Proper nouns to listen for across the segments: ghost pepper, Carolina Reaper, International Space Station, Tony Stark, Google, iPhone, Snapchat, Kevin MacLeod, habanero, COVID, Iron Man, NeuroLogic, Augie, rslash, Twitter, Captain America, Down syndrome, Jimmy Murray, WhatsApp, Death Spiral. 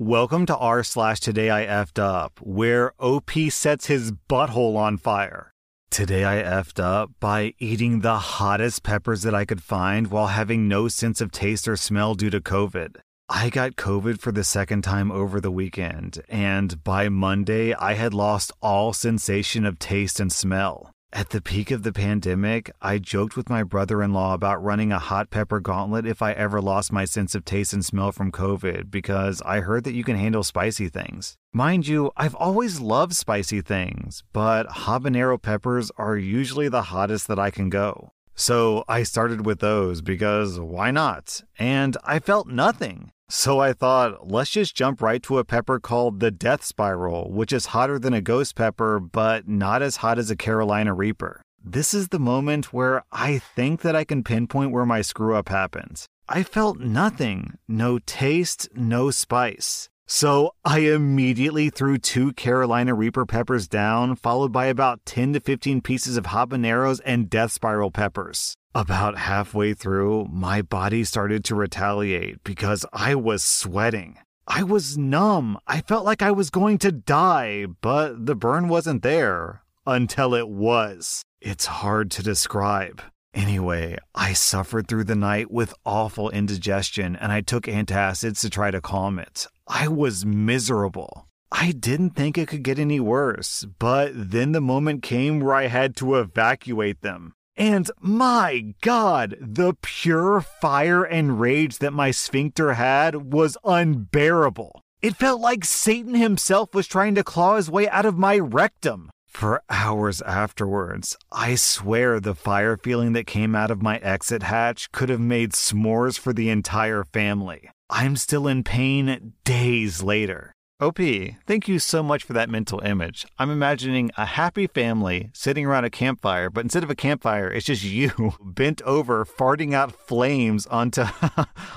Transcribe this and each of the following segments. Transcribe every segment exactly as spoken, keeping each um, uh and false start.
Welcome to r slash today I effed up, where O P sets his butthole on fire. Today I effed up by eating the hottest peppers that I could find while having no sense of taste or smell due to COVID. I got COVID for the second time over the weekend, and by Monday I had lost all sensation of taste and smell. At the peak of the pandemic, I joked with my brother-in-law about running a hot pepper gauntlet if I ever lost my sense of taste and smell from COVID, because I heard that you can handle spicy things. Mind you, I've always loved spicy things, but habanero peppers are usually the hottest that I can go. So I started with those because why not? And I felt nothing. So I thought, let's just jump right to a pepper called the Death Spiral, which is hotter than a ghost pepper, but not as hot as a Carolina Reaper. This is the moment where I think that I can pinpoint where my screw-up happens. I felt nothing. No taste, no spice. So I immediately threw two Carolina Reaper peppers down, followed by about ten to fifteen pieces of habaneros and Death Spiral peppers. About halfway through, my body started to retaliate because I was sweating. I was numb. I felt like I was going to die, but the burn wasn't there until it was. It's hard to describe. Anyway, I suffered through the night with awful indigestion, and I took antacids to try to calm it. I was miserable. I didn't think it could get any worse, but then the moment came where I had to evacuate them. And my God, the pure fire and rage that my sphincter had was unbearable. It felt like Satan himself was trying to claw his way out of my rectum. For hours afterwards, I swear the fire feeling that came out of my exit hatch could have made s'mores for the entire family. I'm still in pain days later. O P, thank you so much for that mental image. I'm imagining a happy family sitting around a campfire, but instead of a campfire, it's just you bent over, farting out flames onto,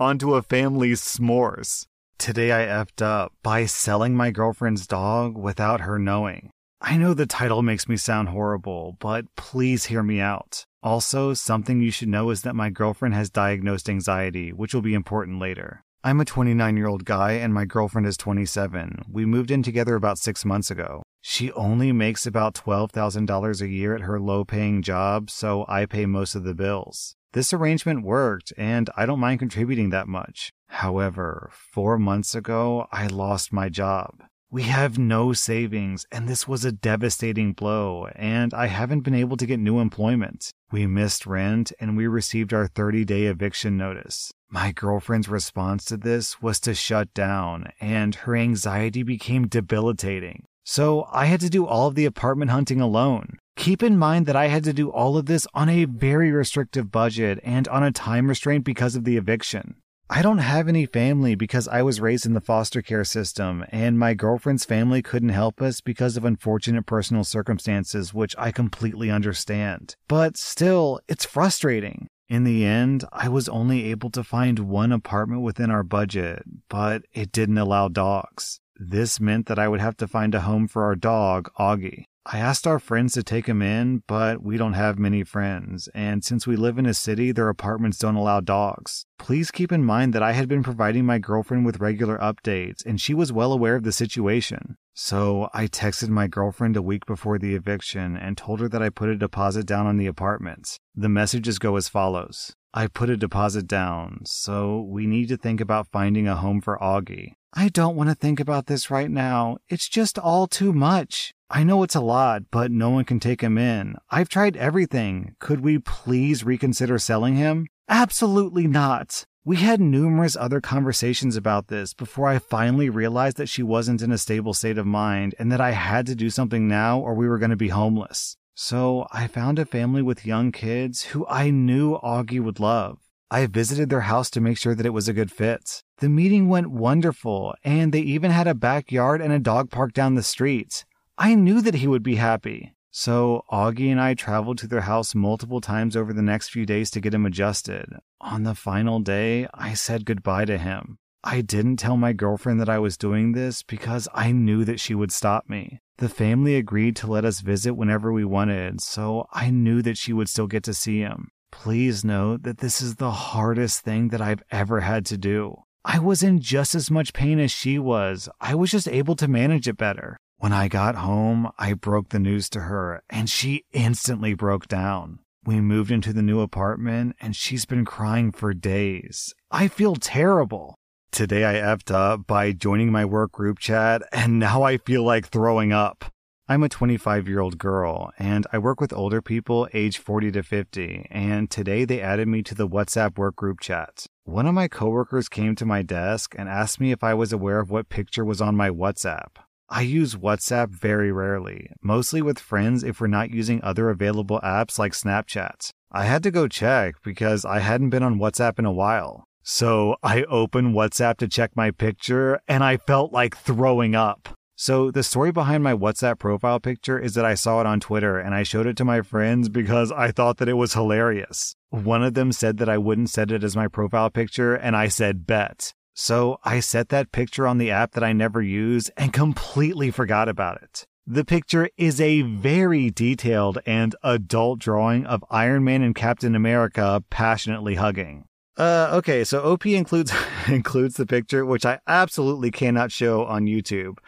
onto a family's s'mores. Today I effed up by selling my girlfriend's dog without her knowing. I know the title makes me sound horrible, but please hear me out. Also, something you should know is that my girlfriend has diagnosed anxiety, which will be important later. I'm a twenty-nine-year-old guy and my girlfriend is twenty-seven. We moved in together about six months ago. She only makes about twelve thousand dollars a year at her low-paying job, so I pay most of the bills. This arrangement worked, and I don't mind contributing that much. However, four months ago, I lost my job. We have no savings, and this was a devastating blow, and I haven't been able to get new employment. We missed rent, and we received our thirty-day eviction notice. My girlfriend's response to this was to shut down, and her anxiety became debilitating. So I had to do all of the apartment hunting alone. Keep in mind that I had to do all of this on a very restrictive budget and on a time restraint because of the eviction. I don't have any family because I was raised in the foster care system, and my girlfriend's family couldn't help us because of unfortunate personal circumstances, which I completely understand. But still, it's frustrating. In the end, I was only able to find one apartment within our budget, but it didn't allow dogs. This meant that I would have to find a home for our dog, Augie. I asked our friends to take him in, but we don't have many friends, and since we live in a city, their apartments don't allow dogs. Please keep in mind that I had been providing my girlfriend with regular updates, and she was well aware of the situation. So I texted my girlfriend a week before the eviction and told her that I put a deposit down on the apartment. The messages go as follows. I put a deposit down, so we need to think about finding a home for Augie. I don't want to think about this right now. It's just all too much. I know it's a lot, but no one can take him in. I've tried everything. Could we please reconsider selling him? Absolutely not. We had numerous other conversations about this before I finally realized that she wasn't in a stable state of mind and that I had to do something now or we were going to be homeless. So I found a family with young kids who I knew Augie would love. I visited their house to make sure that it was a good fit. The meeting went wonderful, and they even had a backyard and a dog park down the street. I knew that he would be happy. So Augie and I traveled to their house multiple times over the next few days to get him adjusted. On the final day, I said goodbye to him. I didn't tell my girlfriend that I was doing this because I knew that she would stop me. The family agreed to let us visit whenever we wanted, so I knew that she would still get to see him. Please note that this is the hardest thing that I've ever had to do. I was in just as much pain as she was. I was just able to manage it better. When I got home, I broke the news to her, and she instantly broke down. We moved into the new apartment, and she's been crying for days. I feel terrible. Today I effed up by joining my work group chat, and now I feel like throwing up. I'm a twenty-five-year-old girl, and I work with older people age forty to fifty, and today they added me to the WhatsApp work group chat. One of my coworkers came to my desk and asked me if I was aware of what picture was on my WhatsApp. I use WhatsApp very rarely, mostly with friends if we're not using other available apps like Snapchat. I had to go check because I hadn't been on WhatsApp in a while. So I opened WhatsApp to check my picture, and I felt like throwing up. So the story behind my WhatsApp profile picture is that I saw it on Twitter and I showed it to my friends because I thought that it was hilarious. One of them said that I wouldn't set it as my profile picture, and I said bet. So I set that picture on the app that I never use and completely forgot about it. The picture is a very detailed and adult drawing of Iron Man and Captain America passionately hugging. Uh, okay, so O P includes includes the picture, which I absolutely cannot show on YouTube.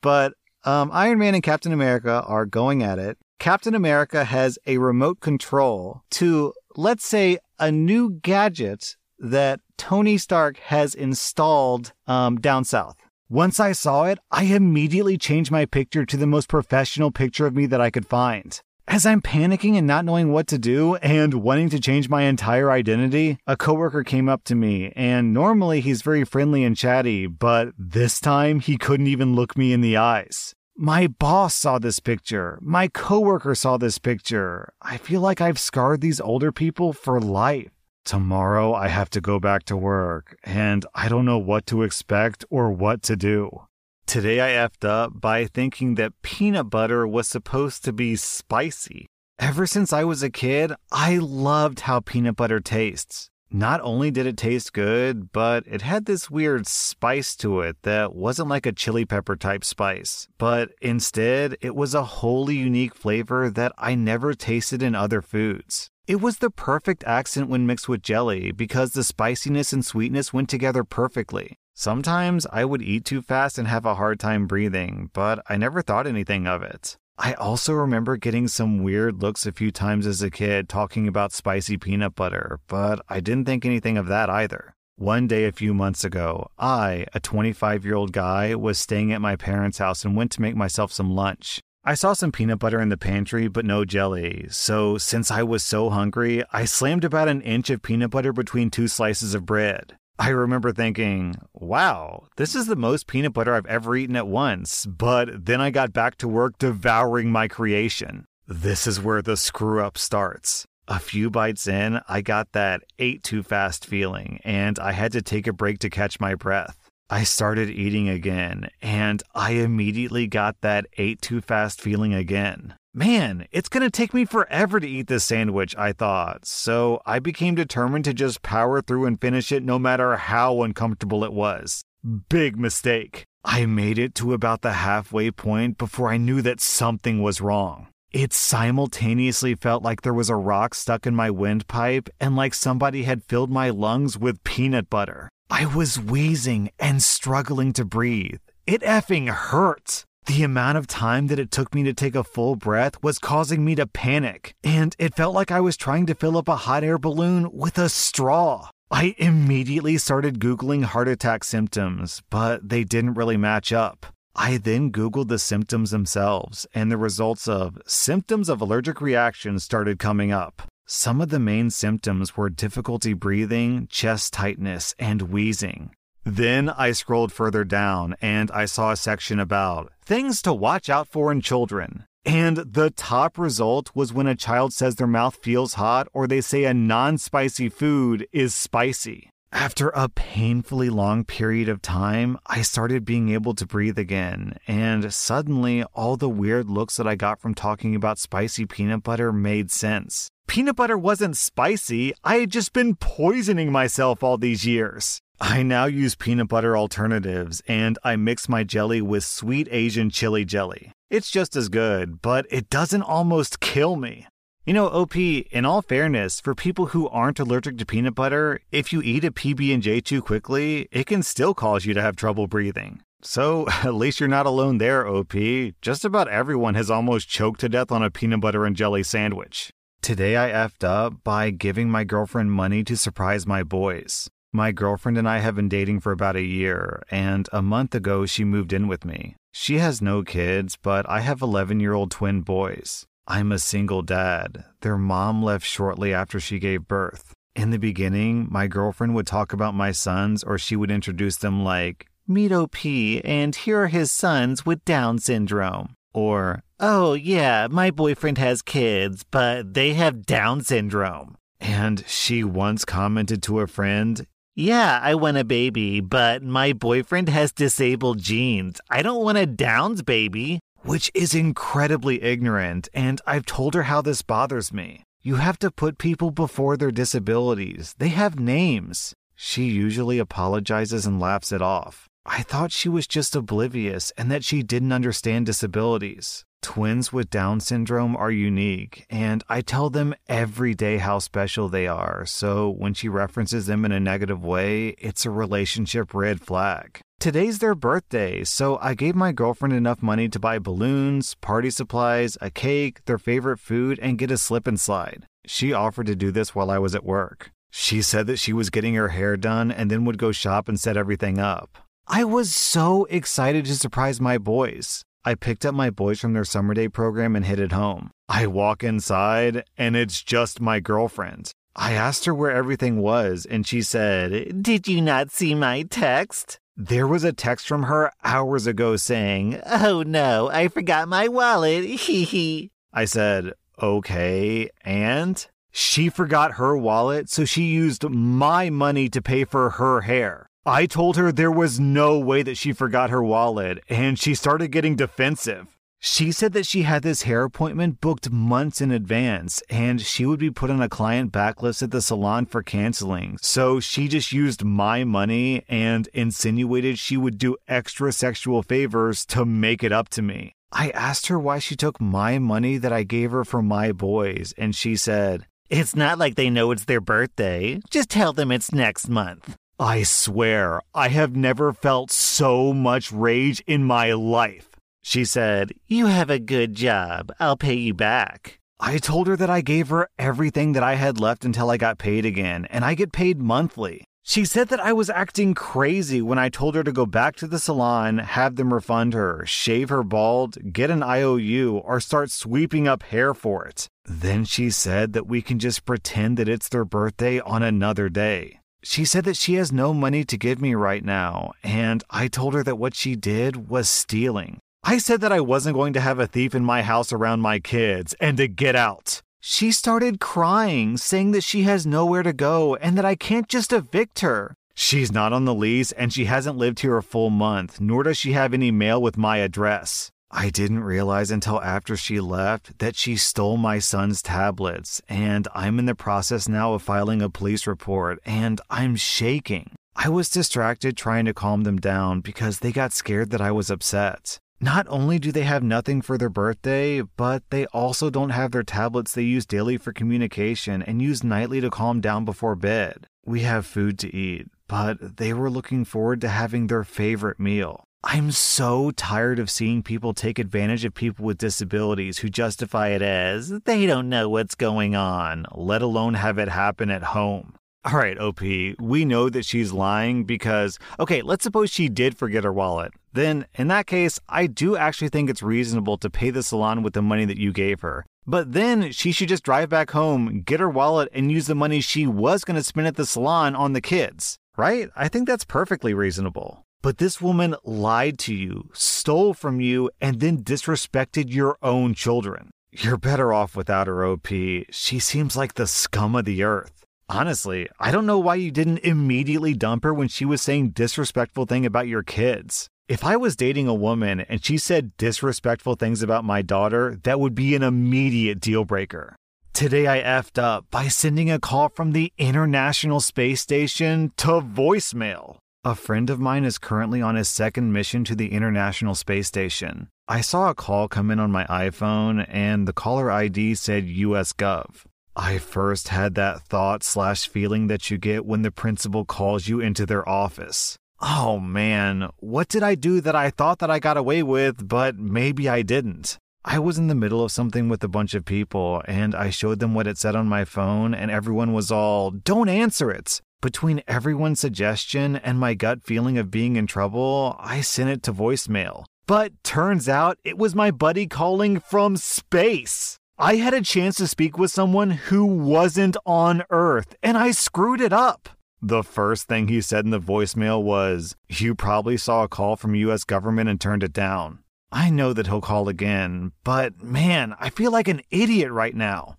But um, Iron Man and Captain America are going at it. Captain America has a remote control to, let's say, a new gadget that Tony Stark has installed um, down south. Once I saw it, I immediately changed my picture to the most professional picture of me that I could find. As I'm panicking and not knowing what to do and wanting to change my entire identity, a coworker came up to me, and normally he's very friendly and chatty, but this time he couldn't even look me in the eyes. My boss saw this picture. My coworker saw this picture. I feel like I've scarred these older people for life. Tomorrow I have to go back to work, and I don't know what to expect or what to do. Today I effed up by thinking that peanut butter was supposed to be spicy. Ever since I was a kid, I loved how peanut butter tastes. Not only did it taste good, but it had this weird spice to it that wasn't like a chili pepper type spice. But instead, it was a wholly unique flavor that I never tasted in other foods. It was the perfect accent when mixed with jelly because the spiciness and sweetness went together perfectly. Sometimes I would eat too fast and have a hard time breathing, but I never thought anything of it. I also remember getting some weird looks a few times as a kid talking about spicy peanut butter, but I didn't think anything of that either. One day a few months ago, I, a twenty-five-year-old guy, was staying at my parents' house and went to make myself some lunch. I saw some peanut butter in the pantry, but no jelly, so since I was so hungry, I slammed about an inch of peanut butter between two slices of bread. I remember thinking, wow, this is the most peanut butter I've ever eaten at once, but then I got back to work devouring my creation. This is where the screw-up starts. A few bites in, I got that ate-too-fast feeling, and I had to take a break to catch my breath. I started eating again, and I immediately got that ate-too-fast feeling again. Man, it's going to take me forever to eat this sandwich, I thought, so I became determined to just power through and finish it no matter how uncomfortable it was. Big mistake. I made it to about the halfway point before I knew that something was wrong. It simultaneously felt like there was a rock stuck in my windpipe and like somebody had filled my lungs with peanut butter. I was wheezing and struggling to breathe. It effing hurt. The amount of time that it took me to take a full breath was causing me to panic, and it felt like I was trying to fill up a hot air balloon with a straw. I immediately started Googling heart attack symptoms, but they didn't really match up. I then Googled the symptoms themselves, and the results of symptoms of allergic reactions started coming up. Some of the main symptoms were difficulty breathing, chest tightness, and wheezing. Then I scrolled further down, and I saw a section about things to watch out for in children. And the top result was when a child says their mouth feels hot or they say a non-spicy food is spicy. After a painfully long period of time, I started being able to breathe again, and suddenly all the weird looks that I got from talking about spicy peanut butter made sense. Peanut butter wasn't spicy, I had just been poisoning myself all these years. I now use peanut butter alternatives, and I mix my jelly with sweet Asian chili jelly. It's just as good, but it doesn't almost kill me. You know, O P, in all fairness, for people who aren't allergic to peanut butter, if you eat a P B and J too quickly, it can still cause you to have trouble breathing. So, at least you're not alone there, O P. Just about everyone has almost choked to death on a peanut butter and jelly sandwich. Today I effed up by giving my girlfriend money to surprise my boys. My girlfriend and I have been dating for about a year, and a month ago she moved in with me. She has no kids, but I have eleven-year-old twin boys. I'm a single dad. Their mom left shortly after she gave birth. In the beginning, my girlfriend would talk about my sons, or she would introduce them like, "Meet O P, and here are his sons with Down syndrome." Or, "Oh yeah, my boyfriend has kids, but they have Down syndrome." And she once commented to a friend, "Yeah, I want a baby, but my boyfriend has disabled genes. I don't want a Down's baby." Which is incredibly ignorant, and I've told her how this bothers me. You have to put people before their disabilities. They have names. She usually apologizes and laughs it off. I thought she was just oblivious and that she didn't understand disabilities. Twins with Down syndrome are unique, and I tell them every day how special they are, so when she references them in a negative way, it's a relationship red flag. Today's their birthday, so I gave my girlfriend enough money to buy balloons, party supplies, a cake, their favorite food, and get a slip and slide. She offered to do this while I was at work. She said that she was getting her hair done and then would go shop and set everything up. I was so excited to surprise my boys. I picked up my boys from their summer day program and headed home. I walk inside, and it's just my girlfriend. I asked her where everything was, and she said, "Did you not see my text?" There was a text from her hours ago saying, "Oh no, I forgot my wallet, hee hee." I said, "Okay, and?" She forgot her wallet, so she used my money to pay for her hair. I told her there was no way that she forgot her wallet, and she started getting defensive. She said that she had this hair appointment booked months in advance, and she would be put on a client backlist at the salon for canceling, so she just used my money and insinuated she would do extra sexual favors to make it up to me. I asked her why she took my money that I gave her for my boys, and she said, "It's not like they know it's their birthday. Just tell them it's next month." I swear, I have never felt so much rage in my life. She said, "You have a good job. I'll pay you back." I told her that I gave her everything that I had left until I got paid again, and I get paid monthly. She said that I was acting crazy when I told her to go back to the salon, have them refund her, shave her bald, get an I O U, or start sweeping up hair for it. Then she said that we can just pretend that it's their birthday on another day. She said that she has no money to give me right now, and I told her that what she did was stealing. I said that I wasn't going to have a thief in my house around my kids and to get out. She started crying, saying that she has nowhere to go and that I can't just evict her. She's not on the lease and she hasn't lived here a full month, nor does she have any mail with my address. I didn't realize until after she left that she stole my son's tablets, and I'm in the process now of filing a police report, and I'm shaking. I was distracted trying to calm them down because they got scared that I was upset. Not only do they have nothing for their birthday, but they also don't have their tablets they use daily for communication and use nightly to calm down before bed. We have food to eat, but they were looking forward to having their favorite meal. I'm so tired of seeing people take advantage of people with disabilities who justify it as, they don't know what's going on, let alone have it happen at home. Alright, O P, we know that she's lying because, okay, let's suppose she did forget her wallet. Then, in that case, I do actually think it's reasonable to pay the salon with the money that you gave her. But then, she should just drive back home, get her wallet, and use the money she was going to spend at the salon on the kids. Right? I think that's perfectly reasonable. But this woman lied to you, stole from you, and then disrespected your own children. You're better off without her, O P. She seems like the scum of the earth. Honestly, I don't know why you didn't immediately dump her when she was saying disrespectful thing about your kids. If I was dating a woman and she said disrespectful things about my daughter, that would be an immediate deal breaker. Today I effed up by sending a call from the International Space Station to voicemail. A friend of mine is currently on his second mission to the International Space Station. I saw a call come in on my iPhone and the caller I D said U S Gov. I first had that thought slash feeling that you get when the principal calls you into their office. Oh man, what did I do that I thought that I got away with, but maybe I didn't? I was in the middle of something with a bunch of people, and I showed them what it said on my phone, and everyone was all, "Don't answer it!" Between everyone's suggestion and my gut feeling of being in trouble, I sent it to voicemail. But turns out it was my buddy calling from space. I had a chance to speak with someone who wasn't on Earth, and I screwed it up. The first thing he said in the voicemail was, "You probably saw a call from U S government and turned it down." I know that he'll call again, but man, I feel like an idiot right now.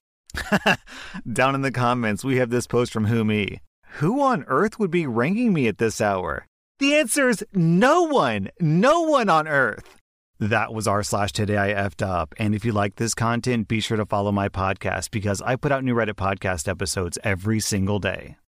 Down in the comments, we have this post from Humi. Who on Earth would be ringing me at this hour? The answer is no one, no one on Earth. That was r slash today I effed up. And if you like this content, be sure to follow my podcast because I put out new Reddit podcast episodes every single day.